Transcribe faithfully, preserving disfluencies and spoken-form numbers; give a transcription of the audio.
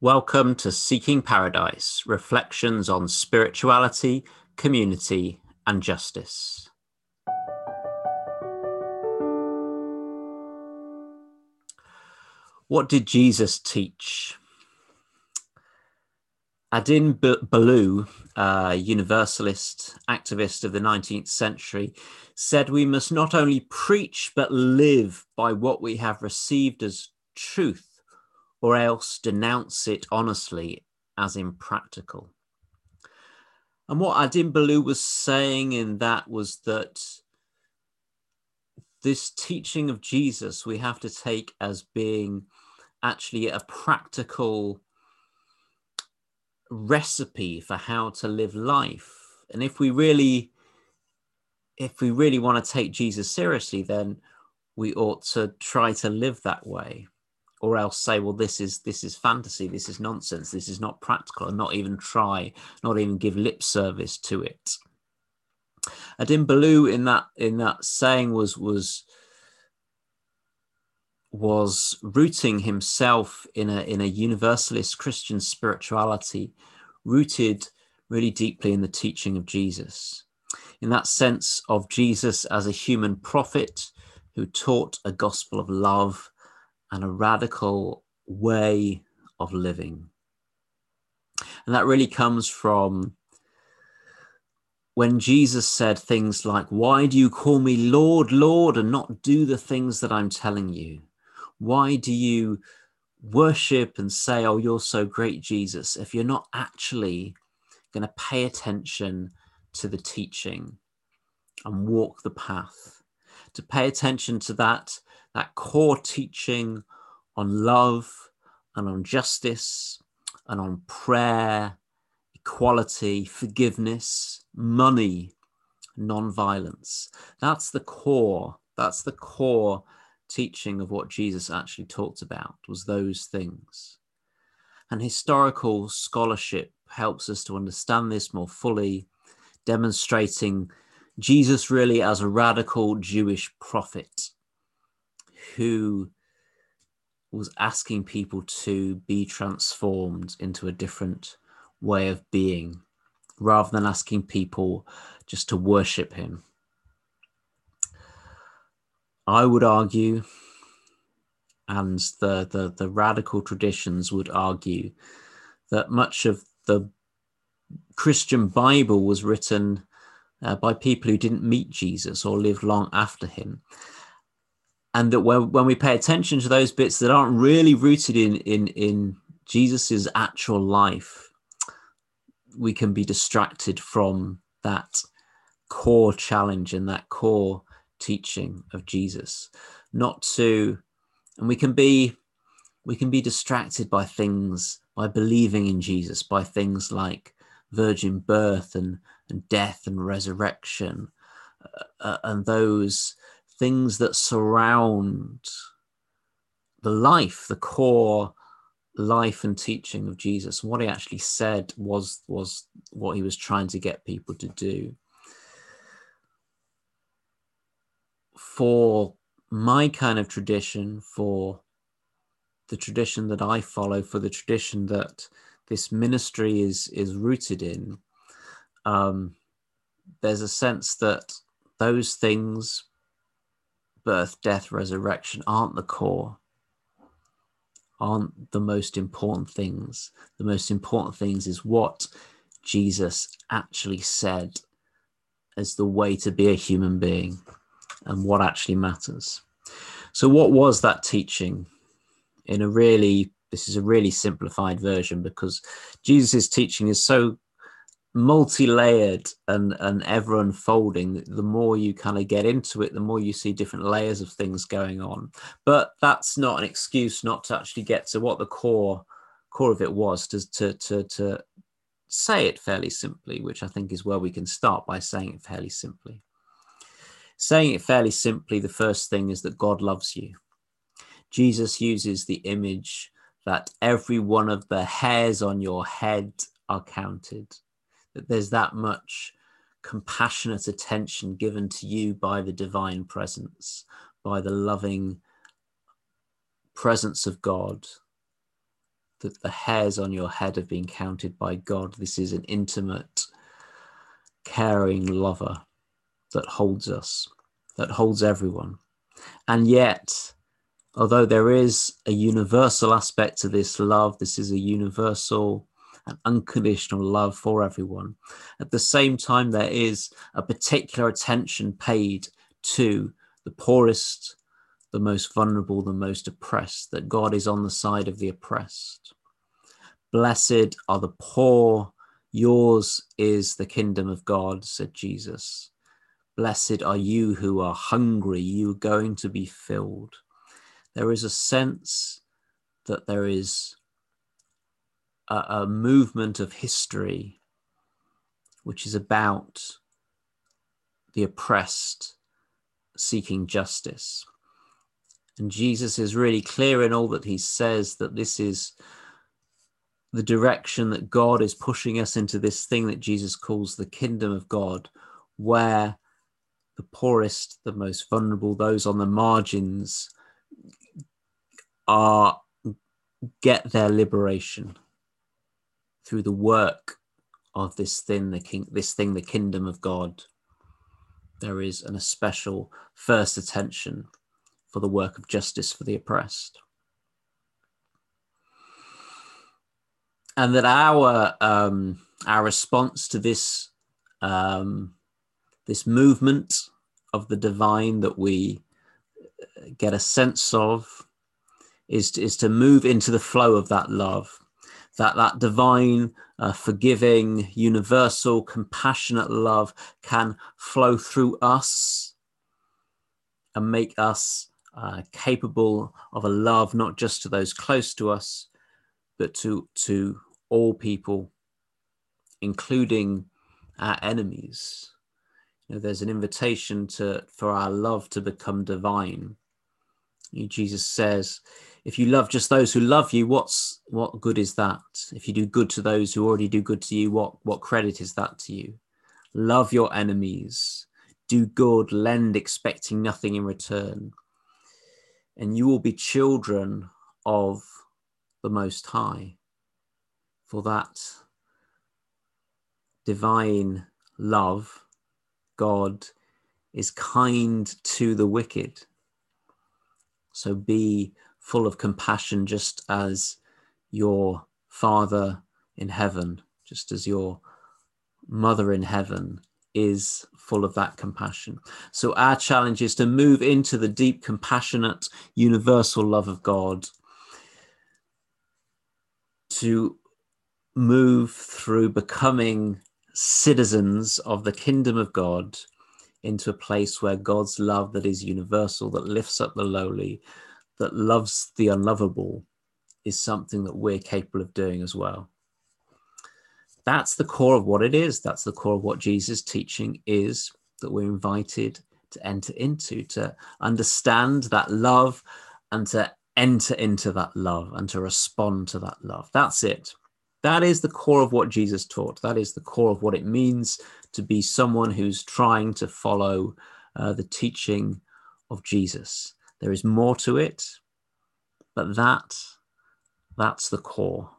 Welcome to Seeking Paradise, Reflections on Spirituality, Community and Justice. What did Jesus teach? Adin Ballou, a universalist activist of the nineteenth century, said we must not only preach but live by what we have received as truth, or else denounce it honestly as impractical. And what Adin Ballou was saying in that was that this teaching of Jesus we have to take as being actually a practical recipe for how to live life. And if we really, if we really want to take Jesus seriously, then we ought to try to live that way. Or else say, well, this is this is fantasy, this is nonsense, this is not practical, and not even try, not even give lip service to it. Adin Ballou in that in that saying was was was rooting himself in a in a universalist Christian spirituality, rooted really deeply in the teaching of Jesus, in that sense of Jesus as a human prophet who taught a gospel of love and a radical way of living. And that really comes from when Jesus said things like, why do you call me Lord, Lord, and not do the things that I'm telling you? Why do you worship and say, oh, you're so great, Jesus, if you're not actually going to pay attention to the teaching and walk the path? To pay attention to that that core teaching on love and on justice and on prayer, equality, forgiveness, money, non-violence. That's the core, that's the core teaching of what Jesus actually talked about, was those things. And historical scholarship helps us to understand this more fully, demonstrating Jesus really as a radical Jewish prophet who was asking people to be transformed into a different way of being, rather than asking people just to worship him. I would argue, and the, the, the radical traditions would argue, that much of the Christian Bible was written uh, by people who didn't meet Jesus or lived long after him. And that when we pay attention to those bits that aren't really rooted in, in, in Jesus's actual life, we can be distracted from that core challenge and that core teaching of Jesus. Not to, and we can be, we can be distracted by things, by believing in Jesus, by things like virgin birth and, and death and resurrection uh, and those things that surround the life, the core life and teaching of Jesus. What he actually said was, was what he was trying to get people to do. For my kind of tradition, for the tradition that I follow, for the tradition that this ministry is, is rooted in, um, there's a sense that those things, birth, death, resurrection, aren't the core, aren't the most important things. The most important things is what Jesus actually said as the way to be a human being and what actually matters. So what was that teaching? In a really, this is a really simplified version, because Jesus's teaching is so multi-layered and and ever unfolding. The more you kind of get into it, the more you see different layers of things going on, but that's not an excuse not to actually get to what the core core of it was, to to to, to say it fairly simply, which I think is where we can start, by saying it fairly simply saying it fairly simply the first thing is that God loves you. Jesus uses the image that every one of the hairs on your head are counted. There's that much compassionate attention given to you by the divine presence, by the loving presence of God that the hairs on your head have been counted by God. This is an intimate, caring lover that holds us, that holds everyone. And yet, although there is a universal aspect to this love, this is a universal and unconditional love for everyone. At the same time, there is a particular attention paid to the poorest, the most vulnerable, the most oppressed, that God is on the side of the oppressed. Blessed are the poor, yours is the kingdom of God, said Jesus. Blessed are you who are hungry, you are going to be filled. There is a sense that there is a, a movement of history which is about the oppressed seeking justice. And Jesus is really clear in all that he says that this is the direction that God is pushing us into, this thing that Jesus calls the kingdom of God, where the poorest, the most vulnerable, those on the margins are get their liberation through the work of this thing, the king, this thing, the kingdom of God. There is an especial first attention for the work of justice for the oppressed. And that our um, our response to this um, this movement of the divine that we get a sense of is is to move into the flow of that love, that that divine, uh, forgiving, universal, compassionate love can flow through us and make us Uh, capable of a love not just to those close to us, but to to all people, including our enemies. You know, there's an invitation to for our love to become divine. Jesus says, "If you love just those who love you, what's what good is that? If you do good to those who already do good to you, what what credit is that to you? Love your enemies, do good, lend, expecting nothing in return." And you will be children of the Most High, for that divine love, God, is kind to the wicked. So be full of compassion, just as your Father in heaven, just as your Mother in heaven is full of that compassion. So our challenge is to move into the deep, compassionate, universal love of God, to move through becoming citizens of the kingdom of God into a place where God's love that is universal, that lifts up the lowly, that loves the unlovable, is something that we're capable of doing as well. That's the core of what it is. That's the core of what Jesus' teaching is, that we're invited to enter into, to understand that love and to enter into that love and to respond to that love. That's it. That is the core of what Jesus taught. That is the core of what it means to be someone who's trying to follow uh, the teaching of Jesus. There is more to it, but that, that's the core.